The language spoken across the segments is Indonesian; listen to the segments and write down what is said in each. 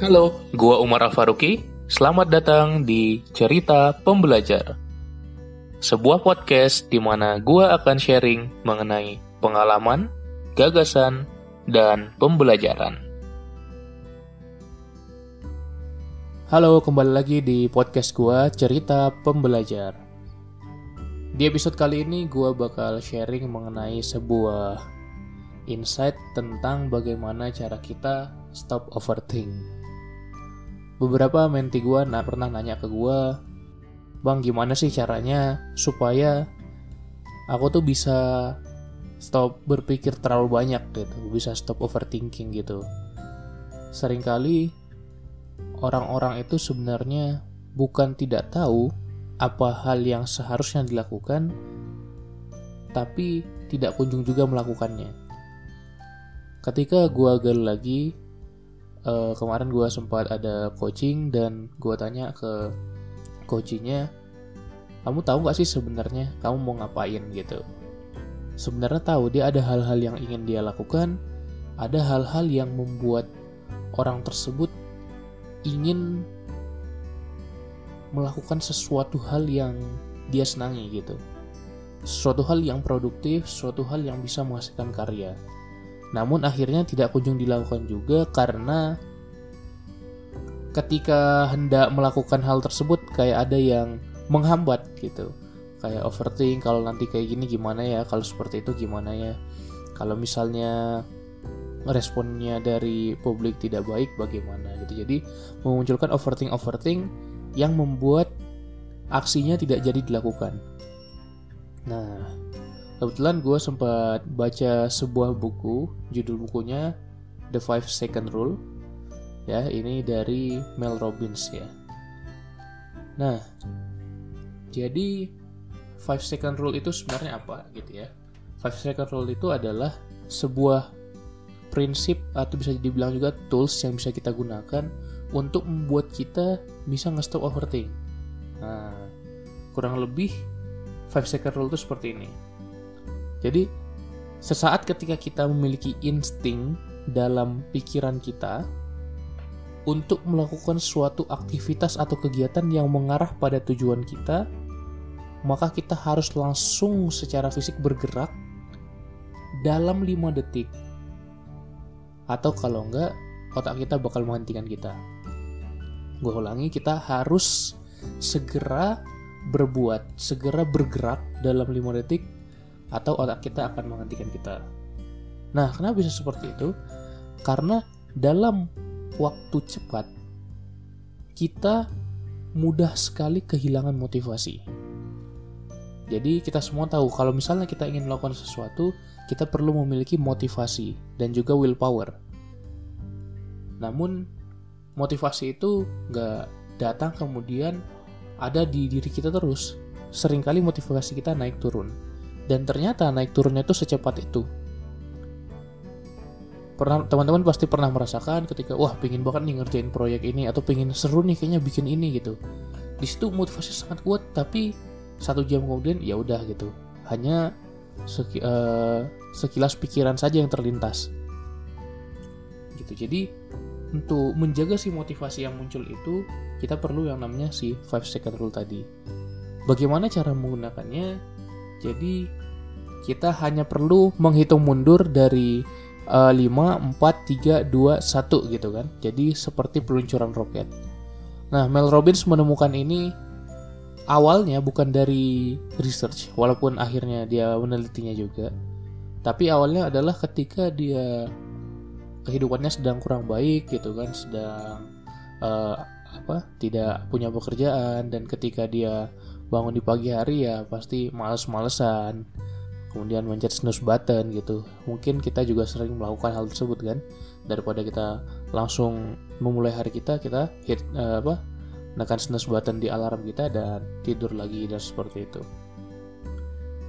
Halo, gua Umar Afaruki. Selamat datang di Cerita Pembelajar. Sebuah podcast di mana gua akan sharing mengenai pengalaman, gagasan, dan pembelajaran. Halo, kembali lagi di podcast gua Cerita Pembelajar. Di episode kali ini gua bakal sharing mengenai sebuah insight tentang bagaimana cara kita stop overthinking. Beberapa menti gue pernah nanya ke gue, Bang, gimana sih caranya supaya aku tuh bisa stop berpikir terlalu banyak gitu, bisa stop overthinking gitu. Seringkali orang-orang itu sebenarnya bukan tidak tahu apa hal yang seharusnya dilakukan, tapi tidak kunjung juga melakukannya. Ketika gue galau lagi, kemarin gue sempat ada coaching dan gue tanya ke coachingnya, kamu tahu nggak sih sebenarnya kamu mau ngapain gitu? Sebenarnya tahu, dia ada hal-hal yang ingin dia lakukan, ada hal-hal yang membuat orang tersebut ingin melakukan sesuatu hal yang dia senangi gitu, sesuatu hal yang produktif, sesuatu hal yang bisa menghasilkan karya. Namun akhirnya tidak kunjung dilakukan juga karena ketika hendak melakukan hal tersebut kayak ada yang menghambat gitu. Kayak overthinking, kalau nanti kayak gini gimana ya, kalau seperti itu gimana ya. Kalau misalnya responnya dari publik tidak baik bagaimana gitu. Jadi memunculkan overthinking yang membuat aksinya tidak jadi dilakukan. Nah, kebetulan gue sempat baca sebuah buku, judul bukunya The 5 Second Rule. Ya, ini dari Mel Robbins ya. Nah, jadi 5 Second Rule itu sebenarnya apa gitu ya? 5 Second Rule itu adalah sebuah prinsip atau bisa dibilang juga tools yang bisa kita gunakan untuk membuat kita bisa nge-stop overthink. Nah, kurang lebih 5 Second Rule itu seperti ini. Jadi, sesaat ketika kita memiliki insting dalam pikiran kita untuk melakukan suatu aktivitas atau kegiatan yang mengarah pada tujuan kita, maka kita harus langsung secara fisik bergerak dalam 5 detik. Atau kalau enggak, otak kita bakal menghentikan kita. Gue ulangi, kita harus segera berbuat, segera bergerak dalam 5 detik atau otak kita akan menghentikan kita. Nah, kenapa bisa seperti itu? Karena dalam waktu cepat, kita mudah sekali kehilangan motivasi. Jadi kita semua tahu, kalau misalnya kita ingin melakukan sesuatu, kita perlu memiliki motivasi dan juga willpower. Namun, motivasi itu nggak datang kemudian ada di diri kita terus. Seringkali motivasi kita naik turun. Dan ternyata naik turunnya itu secepat itu. Teman-teman pasti pernah merasakan ketika, wah, pengen banget nih ngerjain proyek ini, atau pengen seru nih kayaknya bikin ini gitu. Di situ motivasi sangat kuat, tapi 1 jam kemudian ya udah gitu. Hanya sekilas pikiran saja yang terlintas. Gitu. Jadi untuk menjaga si motivasi yang muncul itu, kita perlu yang namanya si 5 second rule tadi. Bagaimana cara menggunakannya? Jadi kita hanya perlu menghitung mundur dari 5, 4, 3, 2, 1 gitu kan. Jadi seperti peluncuran roket. Nah, Mel Robbins menemukan ini awalnya bukan dari research, walaupun akhirnya dia menelitinya juga. Tapi awalnya adalah ketika dia kehidupannya sedang kurang baik gitu kan, sedang tidak punya pekerjaan, dan ketika dia bangun di pagi hari ya pasti males-malesan, kemudian mencet snooze button gitu. Mungkin kita juga sering melakukan hal tersebut kan. Daripada kita langsung memulai hari kita nekan snooze button di alarm kita dan tidur lagi dan seperti itu.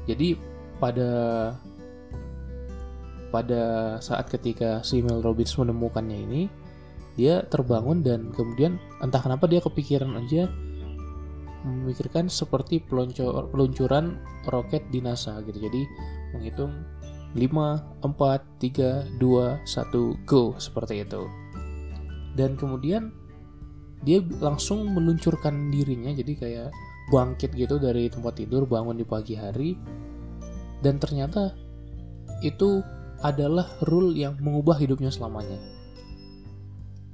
Jadi pada saat ketika si Mel Robbins menemukannya ini, dia terbangun dan kemudian entah kenapa dia kepikiran aja memikirkan seperti peluncuran roket di NASA gitu. Jadi menghitung 5, 4, 3, 2, 1, go, seperti itu. Dan kemudian dia langsung meluncurkan dirinya, jadi kayak bangkit gitu dari tempat tidur, bangun di pagi hari. Dan ternyata itu adalah rule yang mengubah hidupnya selamanya.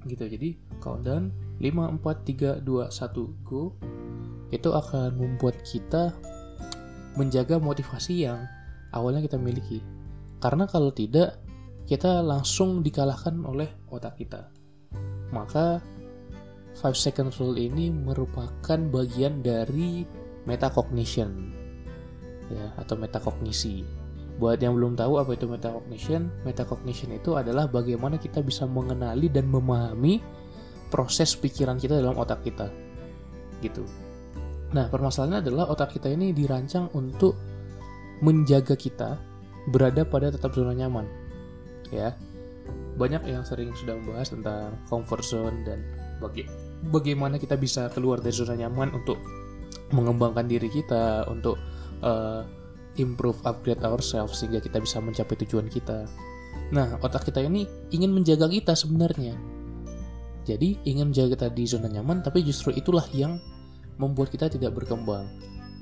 Gitu, jadi countdown 5, 4, 3, 2, 1, go. Itu akan membuat kita menjaga motivasi yang awalnya kita miliki. Karena kalau tidak, kita langsung dikalahkan oleh otak kita. Maka 5 second rule ini merupakan bagian dari metacognition, ya, atau metakognisi. Buat yang belum tahu apa itu metacognition, metacognition itu adalah bagaimana kita bisa mengenali dan memahami proses pikiran kita dalam otak kita, gitu. Nah, permasalahannya adalah otak kita ini dirancang untuk menjaga kita berada pada tetap zona nyaman, ya. Banyak yang sering sudah membahas tentang comfort zone dan bagaimana kita bisa keluar dari zona nyaman untuk mengembangkan diri kita, untuk improve, upgrade ourselves sehingga kita bisa mencapai tujuan kita. Nah, otak kita ini ingin menjaga kita sebenarnya. Jadi, ingin menjaga kita di zona nyaman, tapi justru itulah yang membuat kita tidak berkembang.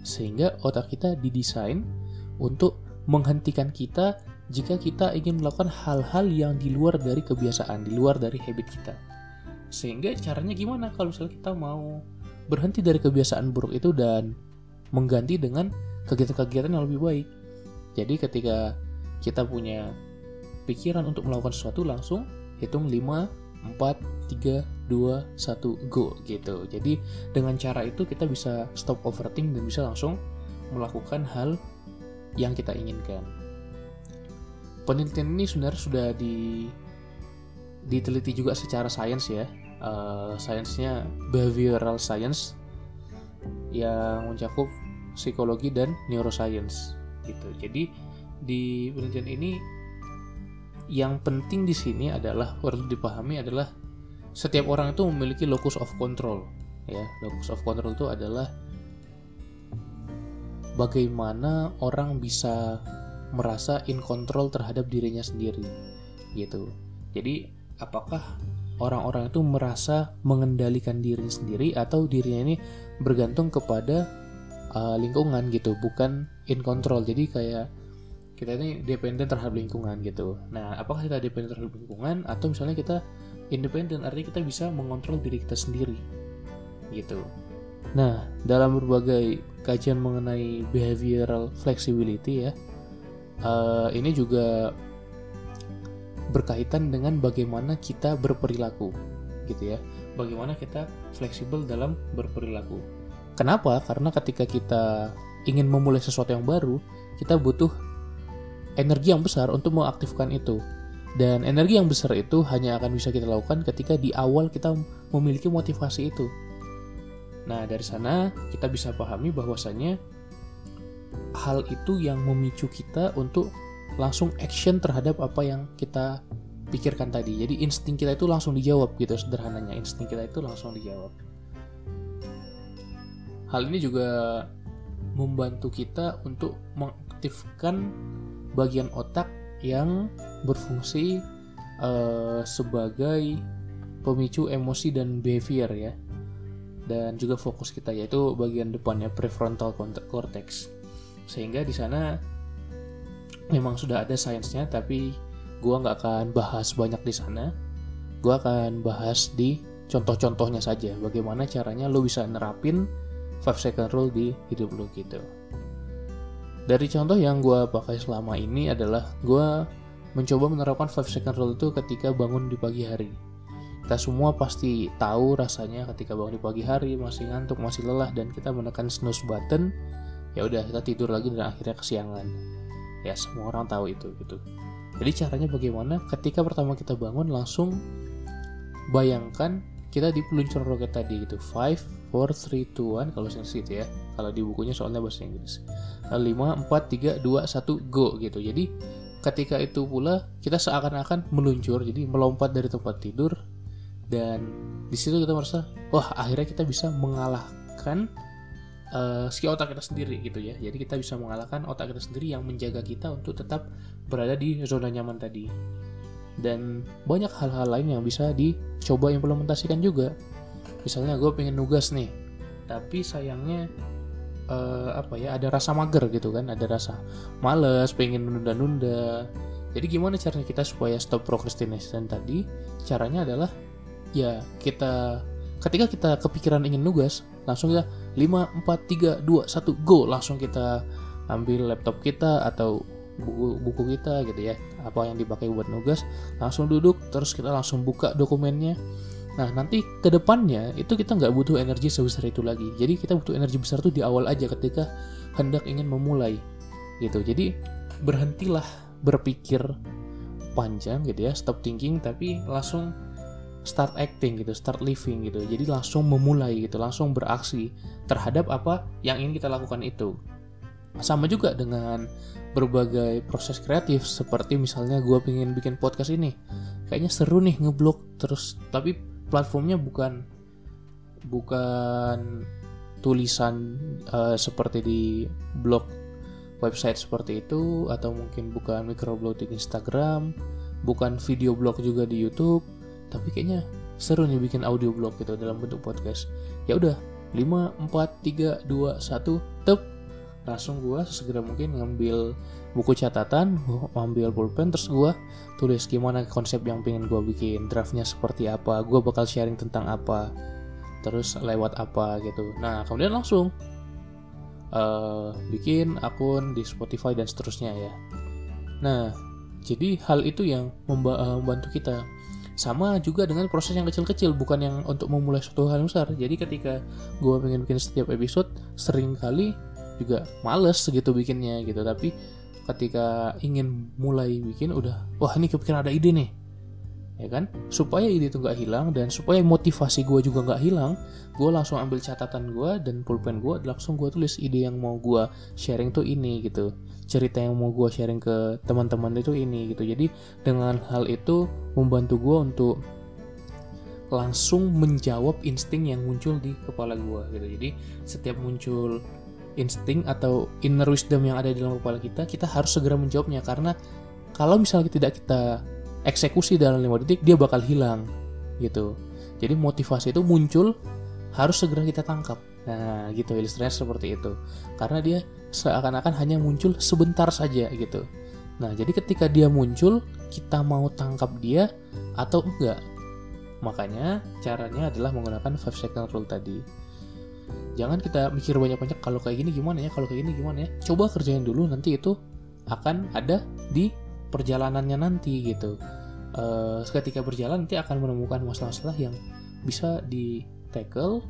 Sehingga otak kita didesain untuk menghentikan kita jika kita ingin melakukan hal-hal yang di luar dari kebiasaan, di luar dari habit kita. Sehingga caranya gimana kalau misalnya kita mau berhenti dari kebiasaan buruk itu dan mengganti dengan kegiatan-kegiatan yang lebih baik. Jadi ketika kita punya pikiran untuk melakukan sesuatu, langsung hitung 5, 4, 3, 2, 1, go gitu. Jadi dengan cara itu kita bisa stop overthinking dan bisa langsung melakukan hal yang kita inginkan. Penelitian ini sebenarnya sudah diteliti juga secara sains, ya. Sainsnya behavioral science yang mencakup psikologi dan neuroscience gitu. Jadi di penelitian ini yang penting di sini adalah, perlu dipahami adalah setiap orang itu memiliki locus of control, ya. Locus of control itu adalah bagaimana orang bisa merasa in control terhadap dirinya sendiri gitu. Jadi apakah orang-orang itu merasa mengendalikan dirinya sendiri atau dirinya ini bergantung kepada lingkungan gitu, bukan in control. Jadi kayak kita ini dependen terhadap lingkungan gitu. Nah, apakah kita dependen terhadap lingkungan atau misalnya kita independen, artinya kita bisa mengontrol diri kita sendiri gitu. Nah, dalam berbagai kajian mengenai behavioral flexibility, ya, ini juga berkaitan dengan bagaimana kita berperilaku gitu, ya. Bagaimana kita fleksibel dalam berperilaku. Kenapa? Karena ketika kita ingin memulai sesuatu yang baru, kita butuh energi yang besar untuk mengaktifkan itu. Dan energi yang besar itu hanya akan bisa kita lakukan ketika di awal kita memiliki motivasi itu. Nah, dari sana kita bisa pahami bahwasannya hal itu yang memicu kita untuk langsung action terhadap apa yang kita pikirkan tadi. Jadi insting kita itu langsung dijawab gitu, sederhananya. Insting kita itu langsung dijawab. Hal ini juga membantu kita untuk mengaktifkan bagian otak yang berfungsi sebagai pemicu emosi dan behavior, ya. Dan juga fokus kita, yaitu bagian depannya prefrontal cortex. Sehingga di sana memang sudah ada sainsnya, tapi gua nggak akan bahas banyak di sana. Gua akan bahas di contoh-contohnya saja. Bagaimana caranya lo bisa nerapin 5 second rule di hidup lo gitu. Dari contoh yang gue pakai selama ini adalah gue mencoba menerapkan 5 second rule itu ketika bangun di pagi hari. Kita semua pasti tahu rasanya ketika bangun di pagi hari, masih ngantuk, masih lelah, dan kita menekan snooze button, ya udah kita tidur lagi dan akhirnya kesiangan. Ya, semua orang tahu itu gitu. Jadi caranya bagaimana? Ketika pertama kita bangun, langsung bayangkan kita di peluncuran roket tadi gitu. 5, 4, 3, 2, 1 kalau sih gitu, ya. Kalau di bukunya soalnya bahasa Inggris. 5, 4, 3, 2, 1, go gitu. Jadi ketika itu pula kita seakan-akan meluncur, jadi melompat dari tempat tidur, dan di situ kita merasa, wah, akhirnya kita bisa mengalahkan si otak kita sendiri gitu, ya. Jadi kita bisa mengalahkan otak kita sendiri yang menjaga kita untuk tetap berada di zona nyaman tadi. dan banyak hal-hal lain yang bisa dicoba implementasikan juga. Misalnya gue pengen nugas nih, tapi sayangnya ada rasa mager gitu kan, ada rasa males, pengen nunda-nunda. Jadi gimana caranya kita supaya stop procrastination tadi? Caranya adalah ya kita ketika kita kepikiran ingin nugas, langsung kita 5, 4, 3, 2, 1, go, langsung kita ambil laptop kita atau buku kita gitu ya, apa yang dipakai buat nugas, langsung duduk, terus kita langsung buka dokumennya. Nah, nanti ke depannya itu kita nggak butuh energi sebesar itu lagi. Jadi kita butuh energi besar tuh di awal aja ketika hendak ingin memulai gitu. Jadi berhentilah berpikir panjang gitu ya, stop thinking, tapi langsung start acting gitu, start living gitu. Jadi langsung memulai gitu, langsung beraksi terhadap apa yang ingin kita lakukan itu. Sama juga dengan berbagai proses kreatif, seperti misalnya gue pengen bikin podcast ini, kayaknya seru nih ngeblog terus, tapi platformnya bukan tulisan seperti di blog website seperti itu, atau mungkin bukan microblogging Instagram, bukan video blog juga di YouTube, tapi kayaknya seru nih bikin audio blog gitu dalam bentuk podcast. Ya udah, 5, 4, 3, 2, 1, tep, langsung gue segera mungkin ngambil buku catatan, ngambil pulpen, terus gue tulis gimana konsep yang pengen gue bikin, draftnya seperti apa, gue bakal sharing tentang apa, terus lewat apa gitu. Nah, kemudian langsung bikin akun di Spotify dan seterusnya ya. Nah, jadi hal itu yang membantu kita. Sama juga dengan proses yang kecil-kecil, bukan yang untuk memulai suatu hal yang besar. Jadi ketika gue pengen bikin setiap episode, sering kali juga males segitu bikinnya gitu, tapi ketika ingin mulai bikin udah, wah ini kepikiran ada ide nih, ya kan, supaya ide itu nggak hilang dan supaya motivasi gue juga nggak hilang, gue langsung ambil catatan gue dan pulpen gue, langsung gue tulis ide yang mau gue sharing tuh ini gitu, cerita yang mau gue sharing ke teman-teman itu ini gitu. Jadi dengan hal itu membantu gue untuk langsung menjawab insting yang muncul di kepala gue gitu. Jadi setiap muncul insting atau inner wisdom yang ada di dalam kepala kita, kita harus segera menjawabnya, karena kalau misalnya tidak kita eksekusi dalam 5 detik, dia bakal hilang gitu. Jadi motivasi itu muncul, harus segera kita tangkap. Nah gitu, ilustrasinya seperti itu, karena dia seakan-akan hanya muncul sebentar saja gitu. Nah jadi ketika dia muncul, kita mau tangkap dia atau enggak. Makanya caranya adalah menggunakan 5 second rule tadi. Jangan kita mikir banyak-banyak, kalau kayak gini gimana ya, kalau kayak gini gimana ya. Coba kerjain dulu, nanti itu akan ada di perjalanannya nanti gitu. Ketika berjalan nanti akan menemukan masalah-masalah yang bisa di-tackle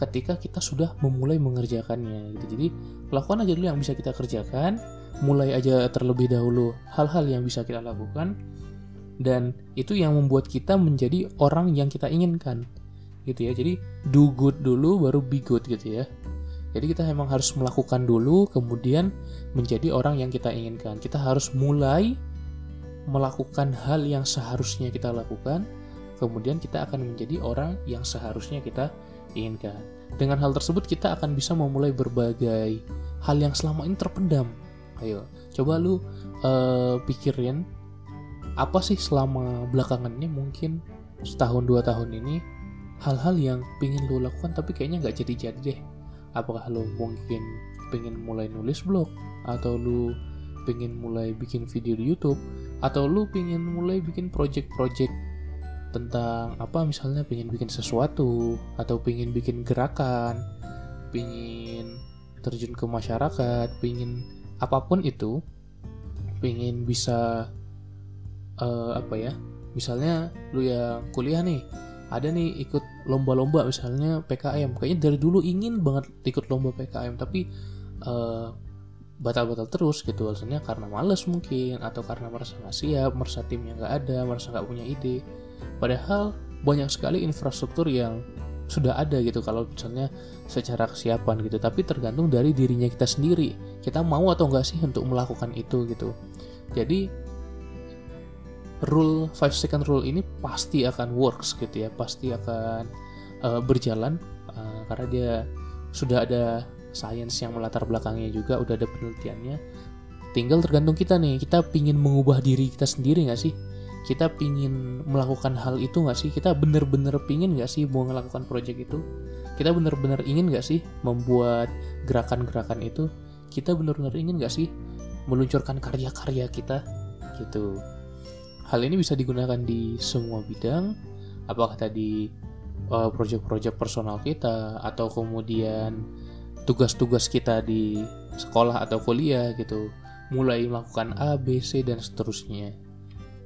ketika kita sudah memulai mengerjakannya gitu. Jadi lakukan aja dulu yang bisa kita kerjakan, mulai aja terlebih dahulu hal-hal yang bisa kita lakukan, dan itu yang membuat kita menjadi orang yang kita inginkan gitu ya. Jadi do good dulu baru be good gitu ya. Jadi kita memang harus melakukan dulu, kemudian menjadi orang yang kita inginkan. Kita harus mulai melakukan hal yang seharusnya kita lakukan, kemudian kita akan menjadi orang yang seharusnya kita inginkan. Dengan hal tersebut kita akan bisa memulai berbagai hal yang selama ini terpendam. Ayo, coba lu pikirin apa sih selama belakangan ini, mungkin setahun 2 tahun ini, hal-hal yang pengen lo lakukan tapi kayaknya nggak jadi-jadi deh. Apakah lo mungkin pengen mulai nulis blog, atau lo pengen mulai bikin video di YouTube, atau lo pengen mulai bikin project-project tentang apa, misalnya pengen bikin sesuatu, atau pengen bikin gerakan, pengen terjun ke masyarakat, pengen apapun itu, pengen bisa misalnya lo yang kuliah nih, ada nih ikut lomba-lomba misalnya PKM, kayaknya dari dulu ingin banget ikut lomba PKM tapi batal-batal terus gitu, alasannya karena malas mungkin, atau karena merasa nggak siap, merasa timnya nggak ada, merasa nggak punya ide. Padahal banyak sekali infrastruktur yang sudah ada gitu kalau misalnya secara kesiapan gitu, tapi tergantung dari dirinya kita sendiri, kita mau atau nggak sih untuk melakukan itu gitu. Jadi rule 5 second rule ini pasti akan works gitu ya, pasti akan berjalan karena dia sudah ada science yang melatar belakangnya juga, udah ada penelitiannya. Tinggal tergantung kita nih, kita pingin mengubah diri kita sendiri nggak sih? kita pingin melakukan hal itu nggak sih? Kita bener-bener pingin nggak sih mau melakukan project itu? Kita bener-bener ingin nggak sih membuat gerakan-gerakan itu? Kita bener-bener ingin nggak sih meluncurkan karya-karya kita? Gitu. Hal ini bisa digunakan di semua bidang. Apakah tadi project-project personal kita, atau kemudian tugas-tugas kita di sekolah atau kuliah gitu, mulai melakukan A, B, C, dan seterusnya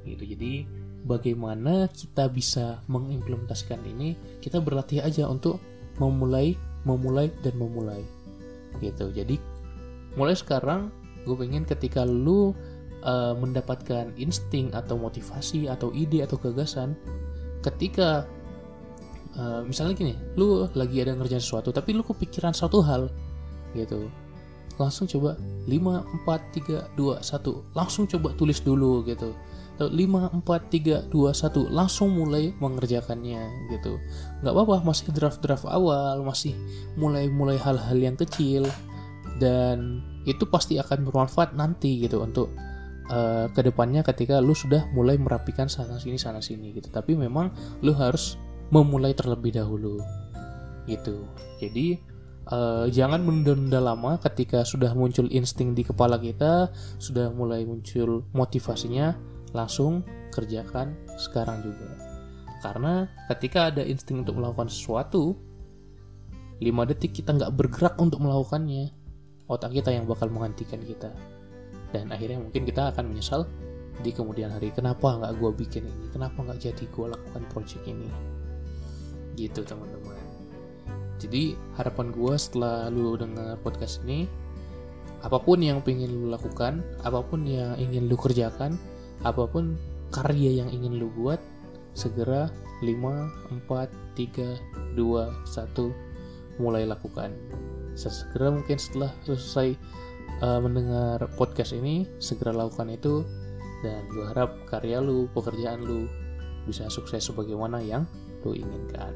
gitu. Jadi bagaimana kita bisa mengimplementasikan ini, kita berlatih aja untuk memulai gitu. Jadi mulai sekarang gue pengen ketika lu mendapatkan insting atau motivasi atau ide atau gagasan, ketika misalnya gini, lu lagi ada ngerjain sesuatu tapi lu kepikiran suatu hal gitu, langsung coba 5, 4, 3, 2, 1, langsung coba tulis dulu gitu. 5, 4, 3, 2, 1, langsung mulai mengerjakannya gitu. Gak apa-apa, masih draft-draft awal, masih mulai hal-hal yang kecil, dan itu pasti akan bermanfaat nanti gitu untuk kedepannya ketika lu sudah mulai merapikan sana-sini gitu. Tapi memang lu harus memulai terlebih dahulu gitu. Jadi jangan menunda-nunda lama ketika sudah muncul insting di kepala kita, sudah mulai muncul motivasinya, langsung kerjakan sekarang juga. Karena ketika ada insting untuk melakukan sesuatu, 5 detik kita nggak bergerak untuk melakukannya, otak kita yang bakal menghentikan kita. Dan akhirnya mungkin kita akan menyesal di kemudian hari, kenapa nggak gue bikin ini, kenapa nggak jadi gue lakukan project ini gitu teman-teman. Jadi harapan gue setelah lu dengar podcast ini, apapun yang pengen lu lakukan, apapun yang ingin lu kerjakan, apapun karya yang ingin lu buat, segera 5, 4, 3, 2, 1 mulai lakukan. Sesegera mungkin setelah selesai mendengar podcast ini, segera lakukan itu. Dan gue harap karya lu, pekerjaan lu bisa sukses sebagaimana yang lu inginkan.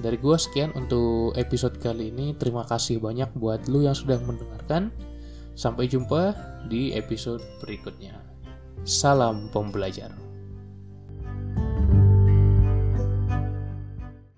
Dari gue sekian untuk episode kali ini. Terima kasih banyak buat lu yang sudah mendengarkan. Sampai jumpa di episode berikutnya. Salam pembelajar.